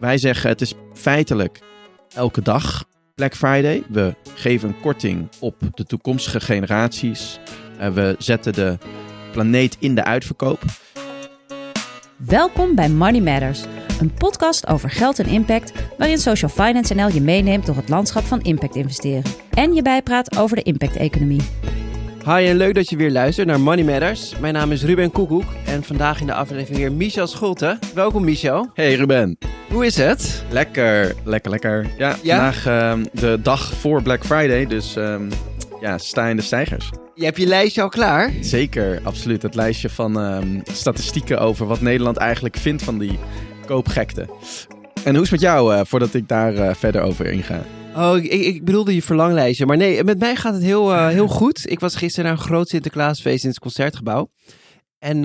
Wij zeggen het is feitelijk elke dag Black Friday. We geven een korting op de toekomstige generaties. We zetten de planeet in de uitverkoop. Welkom bij Money Matters, een podcast over geld en impact, waarin Social Finance NL je meeneemt door het landschap van impact investeren en je bijpraat over de impact-economie. Hi en leuk dat je weer luistert naar Money Matters. Mijn naam is Ruben Koekoek en vandaag in de aflevering weer Michel Scholte. Welkom Michel. Hey Ruben. Hoe is het? Lekker. Ja? Vandaag de dag voor Black Friday, dus sta in de steigers. Je hebt je lijstje al klaar? Zeker, absoluut. Het lijstje van statistieken over wat Nederland eigenlijk vindt van die koopgekte. En hoe is het met jou, voordat ik daar verder over inga? Oh, ik bedoelde je verlanglijstje. Maar nee, met mij gaat het heel goed. Ik was gisteren naar een groot Sinterklaasfeest in het Concertgebouw. En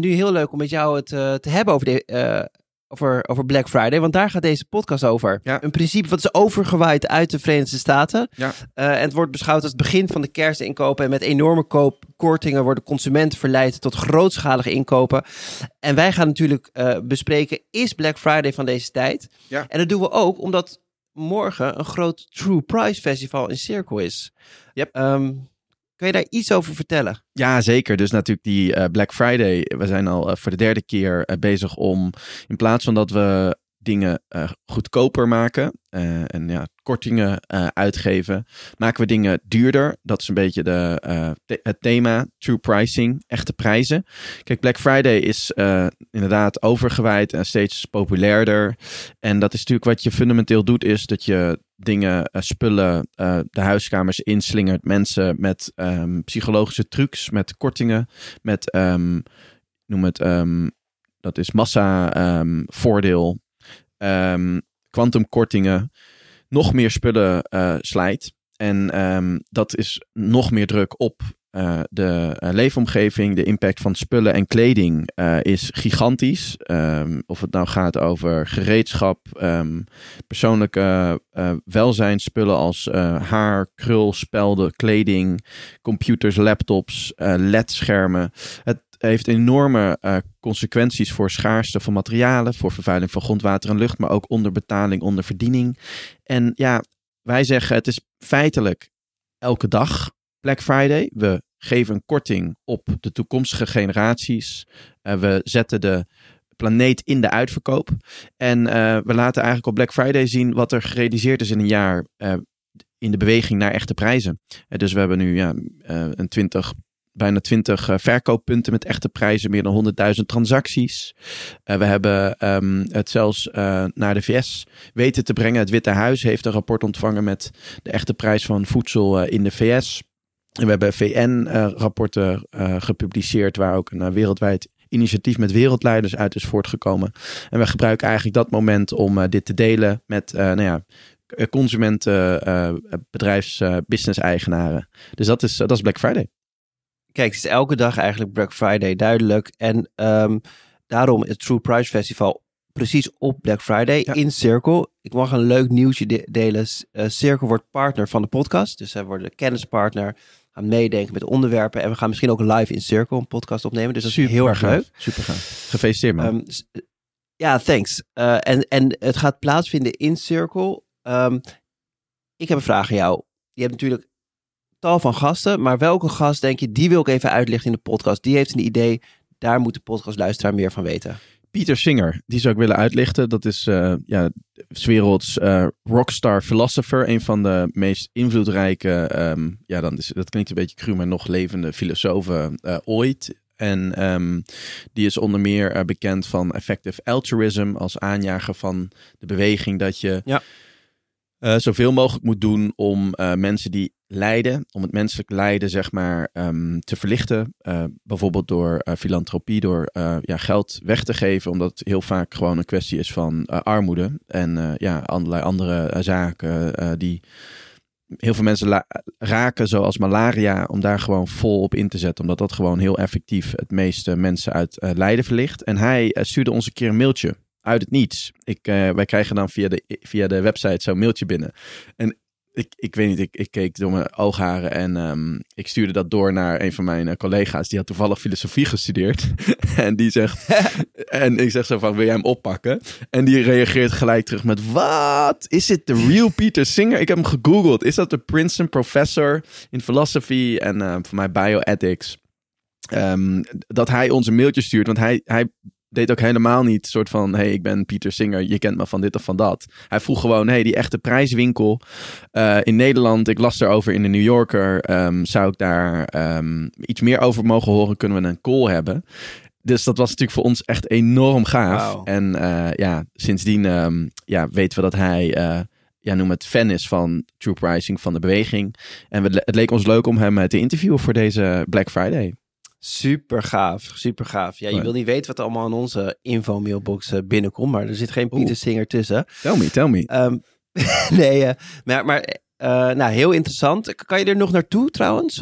nu heel leuk om met jou het te hebben over Black Friday, want daar gaat deze podcast over. Ja. Een principe wat is overgewaaid uit de Verenigde Staten. Ja. En het wordt beschouwd als het begin van de kerstinkopen. En met enorme koopkortingen worden consumenten verleid tot grootschalige inkopen. En wij gaan natuurlijk bespreken, is Black Friday van deze tijd? Ja. En dat doen we ook omdat morgen een groot True Price Festival in Circl is. Yep. Kun je daar iets over vertellen? Ja, zeker. Dus natuurlijk die Black Friday. We zijn al voor de derde keer bezig om, in plaats van dat we dingen goedkoper maken en kortingen uitgeven, maken we dingen duurder. Dat is een beetje het thema, true pricing, echte prijzen. Kijk, Black Friday is inderdaad overgewaaid en steeds populairder. En dat is natuurlijk wat je fundamenteel doet, is dat je dingen, spullen, de huiskamers inslingert. Mensen met psychologische trucs, met kortingen, met, dat is massa-voordeel. Quantumkortingen, nog meer spullen slijt. En dat is nog meer druk op de leefomgeving. De impact van spullen en kleding is gigantisch. Of het nou gaat over gereedschap, persoonlijke welzijnsspullen als haar, krul, spelden, kleding, computers, laptops, LED-schermen. Het heeft enorme consequenties voor schaarste van materialen, voor vervuiling van grond, water en lucht, maar ook onderbetaling, onderverdiening. En ja, wij zeggen het is feitelijk elke dag Black Friday. We geven een korting op de toekomstige generaties. We zetten de planeet in de uitverkoop. En we laten eigenlijk op Black Friday zien wat er gerealiseerd is in een jaar in de beweging naar echte prijzen. Dus we hebben nu bijna 20 verkooppunten met echte prijzen, meer dan 100.000 transacties. We hebben het zelfs naar de VS weten te brengen. Het Witte Huis heeft een rapport ontvangen met de echte prijs van voedsel in de VS. En we hebben VN-rapporten gepubliceerd, waar ook een wereldwijd initiatief met wereldleiders uit is voortgekomen. En we gebruiken eigenlijk dat moment om dit te delen met consumenten, business-eigenaren. Dus dat is Black Friday. Kijk, het is elke dag eigenlijk Black Friday, duidelijk. En daarom het True Price Festival precies op Black Friday in Circl. Ik mag een leuk nieuwtje delen. Circl wordt partner van de podcast. Dus zij worden kennispartner, gaan meedenken met onderwerpen. En we gaan misschien ook live in Circl een podcast opnemen. Dus dat is heel erg leuk. Super gaaf. Gefeliciteerd man. Ja, thanks. En het gaat plaatsvinden in Circl. Ik heb een vraag aan jou. Je hebt natuurlijk tal van gasten, maar welke gast denk je, die wil ik even uitlichten in de podcast. Die heeft een idee, daar moet de podcastluisteraar meer van weten. Peter Singer, die zou ik willen uitlichten. Dat is 's werelds rockstar philosopher. Een van de meest invloedrijke, dat klinkt een beetje cru, maar nog levende filosofen ooit. En die is onder meer bekend van effective altruism, als aanjager van de beweging dat je zoveel mogelijk moet doen om mensen die lijden, om het menselijk lijden te verlichten. Bijvoorbeeld door filantropie, door geld weg te geven, omdat het heel vaak gewoon een kwestie is van armoede en allerlei andere zaken die heel veel mensen raken, zoals malaria, om daar gewoon vol op in te zetten, omdat dat gewoon heel effectief het meeste mensen uit lijden verlicht. En hij stuurde ons een keer een mailtje uit het niets. Wij krijgen dan via de website zo'n mailtje binnen. En Ik weet niet, ik keek door mijn oogharen en ik stuurde dat door naar een van mijn collega's. Die had toevallig filosofie gestudeerd. En die zegt, en ik zeg zo van, wil jij hem oppakken? En die reageert gelijk terug met, wat? Is het de real Peter Singer? Ik heb hem gegoogeld. Is dat de Princeton professor in philosophy en voor mij bioethics? Dat hij ons een mailtje stuurt, want hij deed ook helemaal niet soort van, hey, ik ben Peter Singer, je kent me van dit of van dat. Hij vroeg gewoon, hey, die echte prijswinkel in Nederland, ik las erover in de New Yorker, zou ik daar iets meer over mogen horen, kunnen we een call hebben. Dus dat was natuurlijk voor ons echt enorm gaaf. Wow. En sindsdien weten we dat hij noem het fan is van True Pricing, van de beweging. En het leek ons leuk om hem te interviewen voor deze Black Friday. Super gaaf, super gaaf. Ja, je wil niet weten wat er allemaal in onze info-mailbox binnenkomt, maar er zit geen Peter Singer tussen. Tell me. Heel interessant. Kan je er nog naartoe trouwens?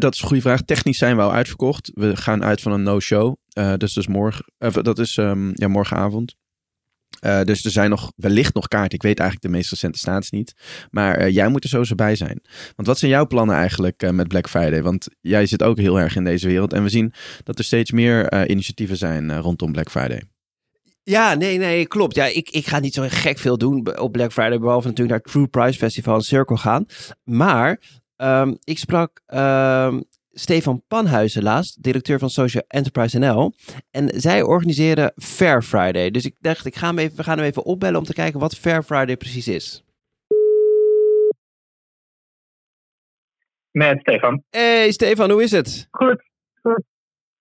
Dat is een goede vraag. Technisch zijn we al uitverkocht. We gaan uit van een no-show. Dus morgen, morgenavond. Dus er zijn wellicht nog kaarten. Ik weet eigenlijk de meest recente staats niet. Maar jij moet er sowieso bij zijn. Want wat zijn jouw plannen eigenlijk met Black Friday? Want jij zit ook heel erg in deze wereld. En we zien dat er steeds meer initiatieven zijn rondom Black Friday. Ja, nee, klopt. Ja, ik ga niet zo gek veel doen op Black Friday. Behalve natuurlijk naar True Price Festival en Circl gaan. Maar ik sprak... Stefan Panhuizen laatst, directeur van Social Enterprise NL. En zij organiseren Fair Friday. Dus ik dacht, we gaan hem even opbellen om te kijken wat Fair Friday precies is. Met Stefan. Hey Stefan, hoe is het? Goed.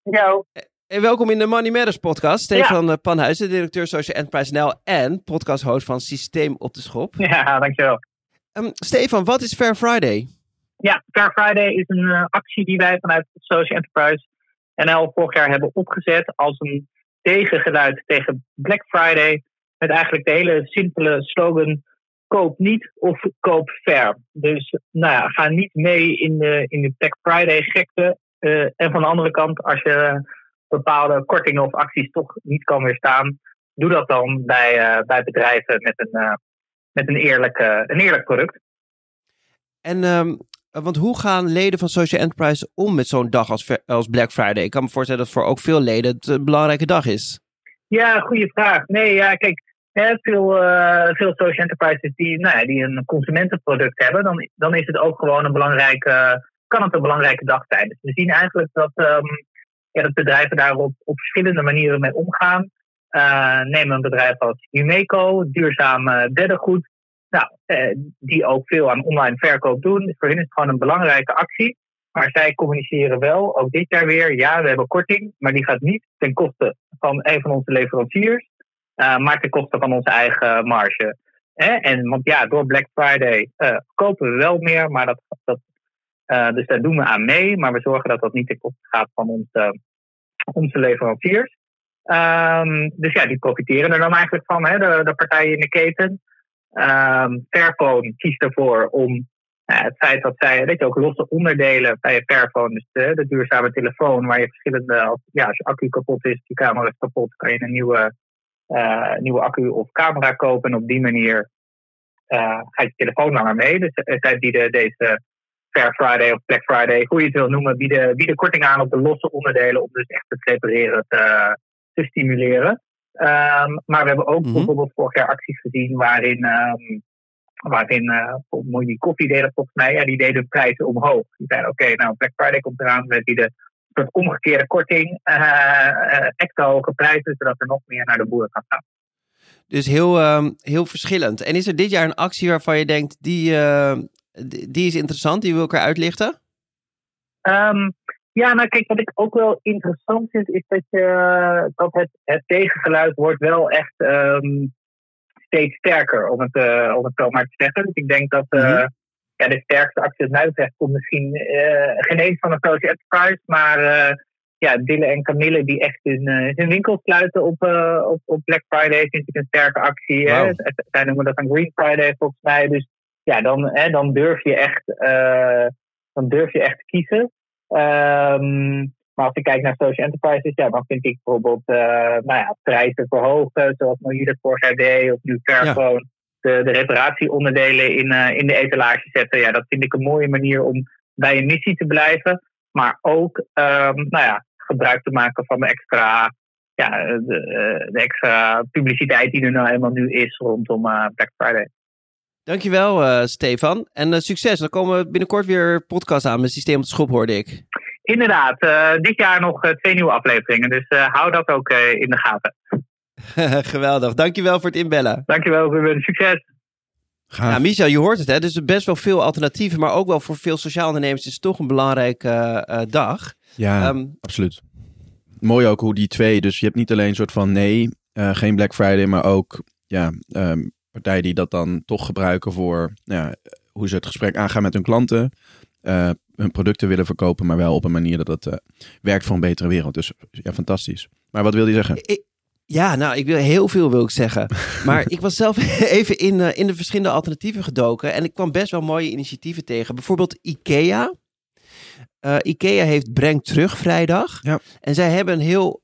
Jou. En welkom in de Money Matters podcast. Stefan Panhuizen, directeur Social Enterprise NL en podcasthost van Systeem op de Schop. Ja, dankjewel. Stefan, wat is Fair Friday? Ja, Fair Friday is een actie die wij vanuit Social Enterprise NL vorig jaar hebben opgezet als een tegengeluid tegen Black Friday. Met eigenlijk de hele simpele slogan, koop niet of koop fair. Dus ga niet mee in de Black Friday gekte. En van de andere kant, als je bepaalde kortingen of acties toch niet kan weerstaan, doe dat dan bij bedrijven met een eerlijk product. En... want hoe gaan leden van Social Enterprise om met zo'n dag als Black Friday? Ik kan me voorstellen dat voor ook veel leden het een belangrijke dag is. Ja, goede vraag. Nee, ja, kijk, veel Social Enterprises die een consumentenproduct hebben, dan is het ook gewoon een belangrijke dag zijn. Dus we zien eigenlijk dat bedrijven daar op verschillende manieren mee omgaan. Neem een bedrijf als Yumeko, duurzaam beddengoed. Die ook veel aan online verkoop doen. Voor hen is het gewoon een belangrijke actie. Maar zij communiceren wel, ook dit jaar weer, we hebben korting. Maar die gaat niet ten koste van een van onze leveranciers. Maar ten koste van onze eigen marge. Want door Black Friday kopen we wel meer. Maar dus daar doen we aan mee. Maar we zorgen dat dat niet ten koste gaat van onze leveranciers. Dus die profiteren er dan eigenlijk van, de partijen in de keten. Fairphone kiest ervoor om het feit dat zij ook losse onderdelen bij je Fairphone, dus de duurzame telefoon, waar je verschillende, als je accu kapot is, je camera is kapot, kan je een nieuwe accu of camera kopen en op die manier gaat je telefoon langer mee. Dus zij bieden deze Fair Friday of Black Friday, hoe je het wil noemen, bieden korting aan op de losse onderdelen om dus echt het repareren te stimuleren. Maar we hebben ook bijvoorbeeld vorig jaar acties gezien waarin die koffie deden volgens mij, die deden prijzen omhoog. Die zeiden Black Friday komt eraan, we bieden een soort omgekeerde korting, extra hoge prijzen, zodat er nog meer naar de boeren gaat gaan. Dus heel verschillend. En is er dit jaar een actie waarvan je denkt, die is interessant, die wil ik eruit lichten? Kijk, wat ik ook wel interessant vind, is dat het tegengeluid wordt wel echt steeds sterker, om het zo maar te zeggen. Dus ik denk dat de sterkste actie uit Nijbetreft komt misschien geen eens van een Social Enterprise, maar Dille en Camille die echt hun winkel sluiten op Black Friday, vind ik een sterke actie. Wow. Zij noemen dat een Green Friday volgens mij. Dus dan durf je echt te kiezen. Maar als ik kijk naar Social Enterprises, dan vind ik bijvoorbeeld prijzen verhogen, zoals Milieucentraal of nu Fairphone. de reparatieonderdelen in de etalage zetten. Ja, dat vind ik een mooie manier om bij een missie te blijven. Maar ook gebruik te maken van de extra, de extra publiciteit die er nou helemaal nu is rondom Black Friday. Dankjewel Stefan. En succes. Dan komen we binnenkort weer podcast aan met Systeem op de Schop, hoorde ik. Inderdaad. Dit jaar nog 2 nieuwe afleveringen. Dus hou dat ook in de gaten. Geweldig. Dankjewel voor het inbellen. Dankjewel Ruben. Succes. Ja, Michel, je hoort het, hè? Dus best wel veel alternatieven, maar ook wel voor veel sociaal ondernemers is het toch een belangrijke dag. Ja, absoluut. Mooi ook hoe die twee, dus je hebt niet alleen een soort van geen Black Friday, maar ook partijen die dat dan toch gebruiken voor hoe ze het gesprek aangaan met hun klanten, hun producten willen verkopen, maar wel op een manier dat het werkt voor een betere wereld. Dus ja, fantastisch. Maar wat wil je zeggen? Ik wil heel veel zeggen. Maar ik was zelf even in de verschillende alternatieven gedoken. En ik kwam best wel mooie initiatieven tegen. Bijvoorbeeld IKEA. IKEA heeft Breng Terug Vrijdag. Ja. En zij hebben een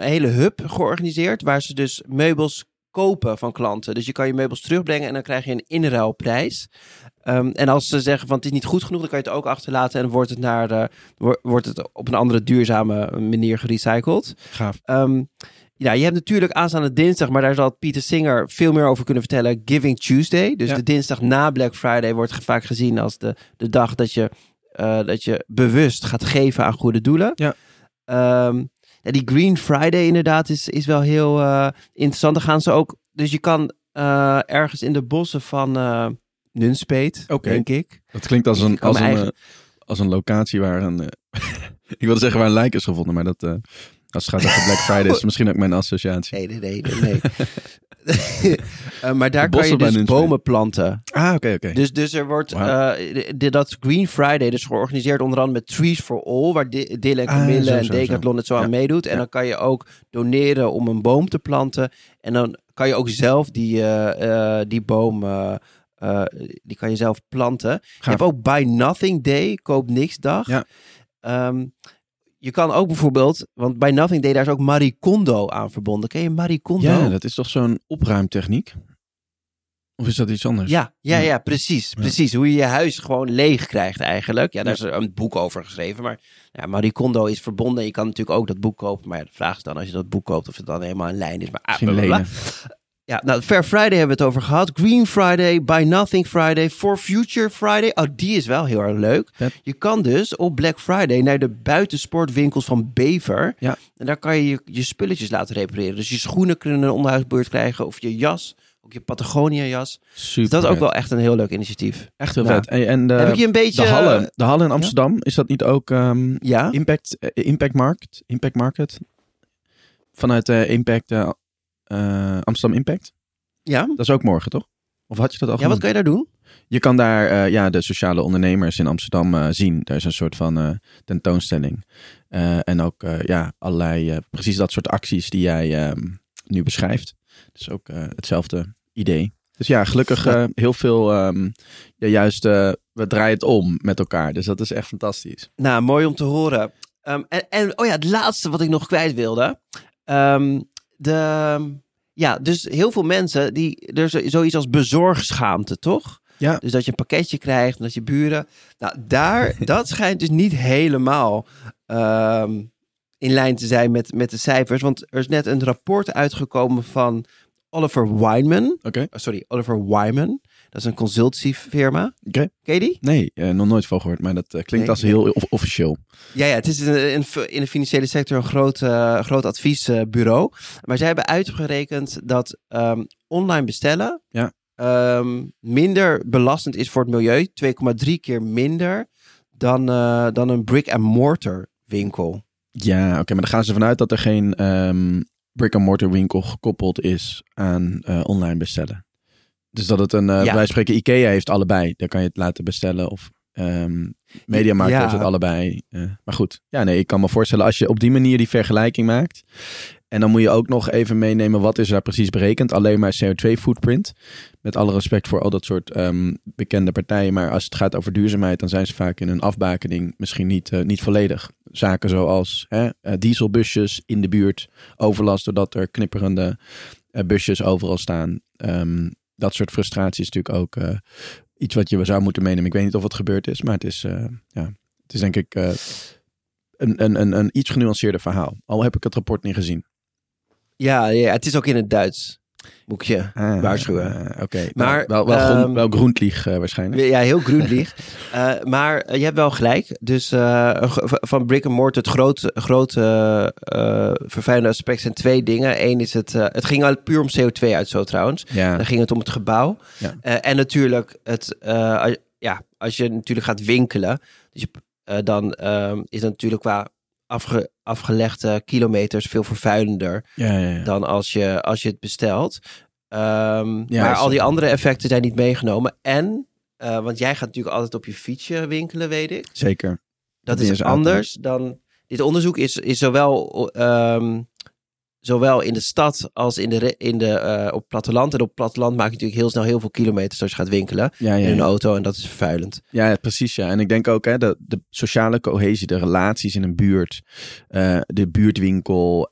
hele hub georganiseerd. Waar ze dus meubels kopen van klanten. Dus je kan je meubels terugbrengen en dan krijg je een inruilprijs. En als ze zeggen van het is niet goed genoeg, dan kan je het ook achterlaten en wordt het, wordt het op een andere duurzame manier gerecycled. Gaaf. Je hebt natuurlijk aanstaande dinsdag, maar daar zal Peter Singer veel meer over kunnen vertellen, Giving Tuesday. Dus de dinsdag na Black Friday wordt vaak gezien als de dag dat je bewust gaat geven aan goede doelen. Ja. Die Green Friday inderdaad is wel heel interessant. Dan gaan ze ook, dus je kan ergens in de bossen van Nunspeet, denk ik. Dat klinkt als een locatie waar een... ik wilde zeggen waar een lijk is gevonden, maar dat als het gaat over Black Friday is misschien ook mijn associatie. Nee. Maar daar kan je dus bomen planten. Ah, oké. Dus er wordt dat Green Friday dus georganiseerd onder andere met Trees for All, waar Dylan, Camille en Decathlon het zo aan meedoet. En dan kan je ook doneren om een boom te planten. En dan kan je ook zelf die boom... die kan je zelf planten. Gaaf. Je hebt ook Buy Nothing Day, koop niks dag. Ja. Je kan ook bijvoorbeeld, want Buy Nothing Day, daar is ook Marie Kondo aan verbonden. Ken je Marie Kondo? Ja, dat is toch zo'n opruimtechniek? Of is dat iets anders? Ja, precies. Hoe je je huis gewoon leeg krijgt eigenlijk. Ja, daar is een boek over geschreven. Maar Marie Kondo is verbonden. Je kan natuurlijk ook dat boek kopen. Maar de vraag is dan, als je dat boek koopt, of het dan helemaal in lijn is. Maar blablabla. Ja, Fair Friday hebben we het over gehad. Green Friday, Buy Nothing Friday, For Future Friday. Oh, die is wel heel erg leuk. Yep. Je kan dus op Black Friday naar de buitensportwinkels van Bever. Ja. En daar kan je je spulletjes laten repareren. Dus je schoenen kunnen een onderhoudsbeurt krijgen. Of je jas, ook je Patagonia jas. Super. Dus dat is ook wel echt een heel leuk initiatief. Echt heel vet. En heb ik je een beetje... De Hallen in Amsterdam, is dat niet ook Impact Market? Vanuit Impact... Amsterdam Impact. Ja. Dat is ook morgen, toch? Of had je dat al gedaan? Ja, wat kan je daar doen? Je kan daar de sociale ondernemers in Amsterdam zien. Daar is een soort van tentoonstelling. En ook allerlei precies dat soort acties die jij nu beschrijft. Dus ook hetzelfde idee. Dus ja, gelukkig heel veel, we draaien het om met elkaar. Dus dat is echt fantastisch. Nou, mooi om te horen. Het laatste wat ik nog kwijt wilde... Dus heel veel mensen, er is zoiets als bezorgschaamte, toch? Ja. Dus dat je een pakketje krijgt en dat je buren... Nou, dat schijnt dus niet helemaal in lijn te zijn met de cijfers. Want er is net een rapport uitgekomen van Oliver Wyman. Okay. Oliver Wyman. Dat is een consultiefirma. Okay. Ken je die? Nee, nog nooit van gehoord. Maar dat klinkt als heel officieel. Ja, het is in de financiële sector een groot adviesbureau. Maar zij hebben uitgerekend dat online bestellen... minder belastend is voor het milieu. 2,3 keer minder dan een brick-and-mortar winkel. Ja, oké. Maar dan gaan ze vanuit dat er geen brick-and-mortar winkel gekoppeld is aan online bestellen. Dus dat het wij spreken IKEA heeft allebei. Daar kan je het laten bestellen. Of Mediamarkt heeft het allebei. Maar goed, ik kan me voorstellen als je op die manier die vergelijking maakt. En dan moet je ook nog even meenemen wat is daar precies berekend. Alleen maar CO2 footprint. Met alle respect voor al dat soort bekende partijen. Maar als het gaat over duurzaamheid, dan zijn ze vaak in hun afbakening misschien niet volledig. Zaken zoals dieselbusjes in de buurt. Overlast doordat er knipperende busjes overal staan. dat soort frustratie is natuurlijk ook iets wat je zou moeten meenemen. Ik weet niet of het gebeurd is, maar het is denk ik een iets genuanceerder verhaal. Al heb ik het rapport niet gezien. Ja, het is ook in het Duits. Boekje, waarschuwen. Oké. Maar wel groentlieg waarschijnlijk. Ja, heel groentlieg. Maar je hebt wel gelijk. Dus van brick and mortar, het grote vervuilende aspect zijn twee dingen. Eén is het ging al puur om CO2 uit zo trouwens. Ja. Dan ging het om het gebouw. Ja. En natuurlijk als je natuurlijk gaat winkelen, dus dan is het natuurlijk qua afgelegde kilometers veel vervuilender dan als je het bestelt. Maar al die andere effecten zijn niet meegenomen. En, want jij gaat natuurlijk altijd op je fietsje winkelen, weet ik. Zeker. Dat is anders dan... Dit onderzoek is zowel in de stad als op platteland. En op platteland maak je natuurlijk heel snel heel veel kilometers als je gaat winkelen in een auto. En dat is vervuilend. Ja, precies. Ja. En ik denk ook dat de sociale cohesie, de relaties in een buurt, de buurtwinkel,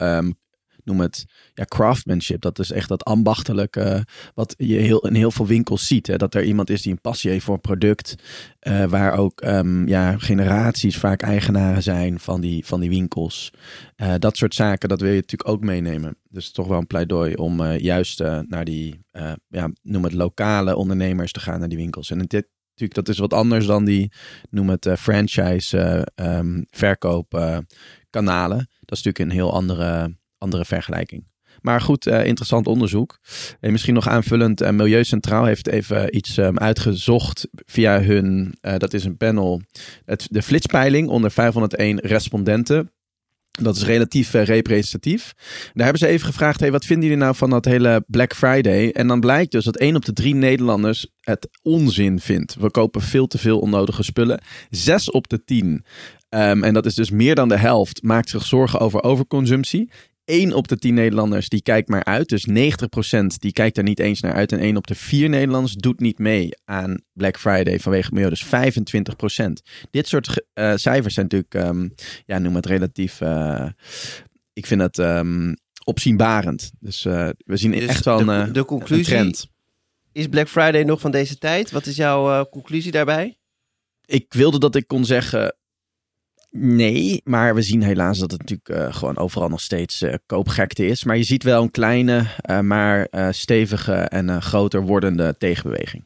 noem het craftsmanship. Dat is echt dat ambachtelijke wat je in heel veel winkels ziet. Hè? Dat er iemand is die een passie heeft voor een product. Waar ook generaties vaak eigenaren zijn van die winkels. Dat soort zaken, dat wil je natuurlijk ook meenemen. Dus toch wel een pleidooi om juist naar die, noem het lokale ondernemers te gaan naar die winkels. En dit natuurlijk, dat is wat anders dan die, noem het franchise verkoopkanalen. Dat is natuurlijk een heel andere vergelijking. Maar goed, interessant onderzoek. En misschien nog aanvullend, Milieucentraal heeft even iets uitgezocht via hun, dat is een panel, de flitspeiling onder 501 respondenten. Dat is relatief representatief. Daar hebben ze even gevraagd, wat vinden jullie nou van dat hele Black Friday? En dan blijkt dus dat 1 op de 3 Nederlanders het onzin vindt. We kopen veel te veel onnodige spullen. 6 op de 10. En dat is dus meer dan de helft, maakt zich zorgen over overconsumptie. 1 op de 10 Nederlanders die kijkt maar uit. Dus 90% die kijkt er niet eens naar uit. En 1 op de 4 Nederlanders doet niet mee aan Black Friday vanwege het milieu. Dus 25%. Dit soort cijfers zijn natuurlijk, noem het relatief... ik vind het opzienbarend. Dus we zien dus echt wel de conclusie, een trend. Is Black Friday nog van deze tijd? Wat is jouw conclusie daarbij? Ik wilde dat ik kon zeggen... Nee, maar we zien helaas dat het natuurlijk gewoon overal nog steeds koopgekte is. Maar je ziet wel een kleine, maar stevige en groter wordende tegenbeweging.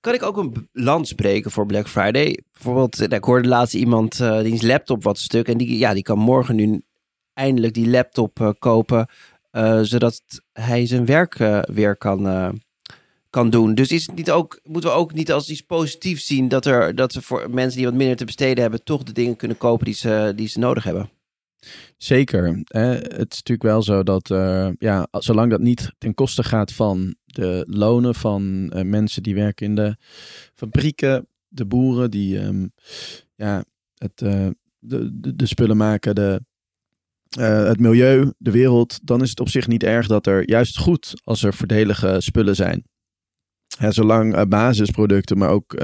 Kan ik ook een lans breken voor Black Friday? Bijvoorbeeld, ik hoorde laatst iemand diens laptop wat stuk. En die kan morgen nu eindelijk die laptop kopen. Zodat hij zijn werk weer kan doen. Dus is het niet ook, moeten we ook niet als iets positiefs zien dat ze voor mensen die wat minder te besteden hebben toch de dingen kunnen kopen die ze nodig hebben? Zeker. Het is natuurlijk wel zo dat zolang dat niet ten koste gaat van de lonen van mensen die werken in de fabrieken, de boeren die de spullen maken, het milieu, de wereld, dan is het op zich niet erg dat er juist goed als er voordelige spullen zijn. Ja, zolang basisproducten, maar ook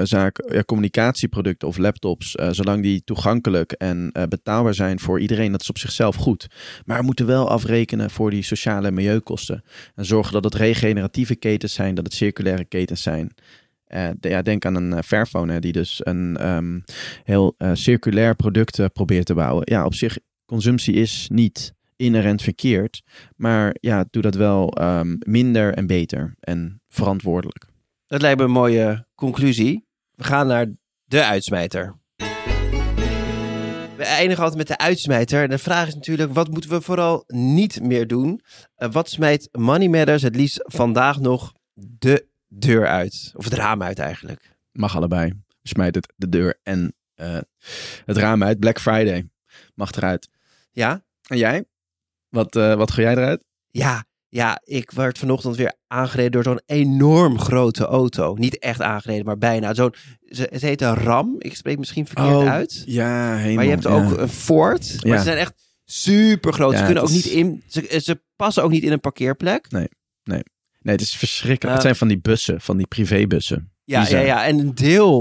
communicatieproducten of laptops, zolang die toegankelijk en betaalbaar zijn voor iedereen, dat is op zichzelf goed. Maar we moeten wel afrekenen voor die sociale milieukosten. En zorgen dat het regeneratieve ketens zijn, dat het circulaire ketens zijn. Denk aan een Fairphone, die dus een heel circulair product probeert te bouwen. Ja, op zich, consumptie is niet inherent verkeerd, maar doe dat wel minder en beter en verantwoordelijk. Dat lijkt me een mooie conclusie. We gaan naar de uitsmijter. We eindigen altijd met de uitsmijter. En de vraag is natuurlijk, wat moeten we vooral niet meer doen? Wat smijt Money Matters het liefst vandaag nog de deur uit? Of het raam uit eigenlijk. Mag allebei. Smijt het de deur en het raam uit. Black Friday mag eruit. Ja? En jij? Wat gooi jij eruit? Ja, ik werd vanochtend weer aangereden door zo'n enorm grote auto. Niet echt aangereden, maar bijna. Het heet een Ram. Ik spreek misschien verkeerd uit. Ja, helemaal. Maar je hebt ook een Ford. Maar ze zijn echt super groot. Ja, ze kunnen ook niet in. Ze passen ook niet in een parkeerplek. Nee, het is verschrikkelijk. Het zijn van die bussen, van die privébussen. Ja. En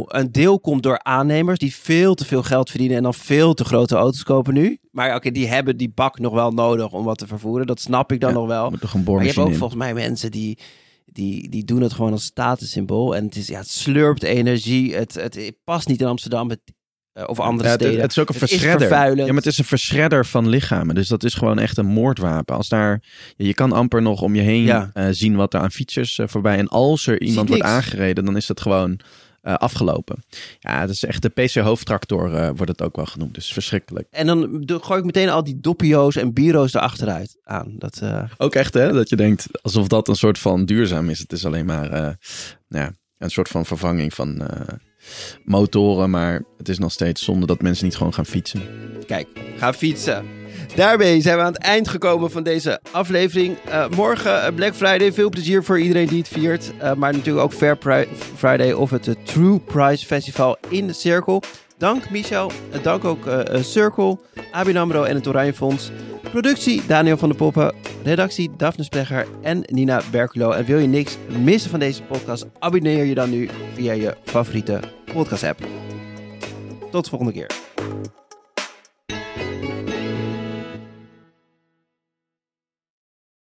een deel komt door aannemers die veel te veel geld verdienen en dan veel te grote auto's kopen nu. Maar oké, die hebben die bak nog wel nodig om wat te vervoeren. Dat snap ik dan nog wel. Maar je hebt ook volgens mij mensen die Die doen het gewoon als statussymbool. En het slurpt energie. Het past niet in Amsterdam. Of andere steden. Het is ook een verschredder. Ja, maar het is een verschredder van lichamen. Dus dat is gewoon echt een moordwapen. Als daar, je kan amper nog om je heen zien wat er aan fietsers voorbij. En als er iemand wordt aangereden, dan is dat gewoon afgelopen. Ja, het is echt de PC-hoofdtractor wordt het ook wel genoemd. Dus verschrikkelijk. En dan gooi ik meteen al die doppio's en bureaus erachteruit aan. Dat, ook echt, hè? Dat je denkt alsof dat een soort van duurzaam is. Het is alleen maar een soort van vervanging van... motoren, maar het is nog steeds zonde dat mensen niet gewoon gaan fietsen. Kijk, ga fietsen. Daarmee zijn we aan het eind gekomen van deze aflevering. Morgen Black Friday. Veel plezier voor iedereen die het viert. Maar natuurlijk ook Fair Friday of het True Price Festival in de Circl. Dank Michel. Dank ook Circl, ABN AMRO en het Oranje Fonds. Productie Daniel van der Poppen. Redactie Daphne Spregger en Nina Berculo. En wil je niks missen van deze podcast? Abonneer je dan nu via je favoriete podcast app. Tot de volgende keer.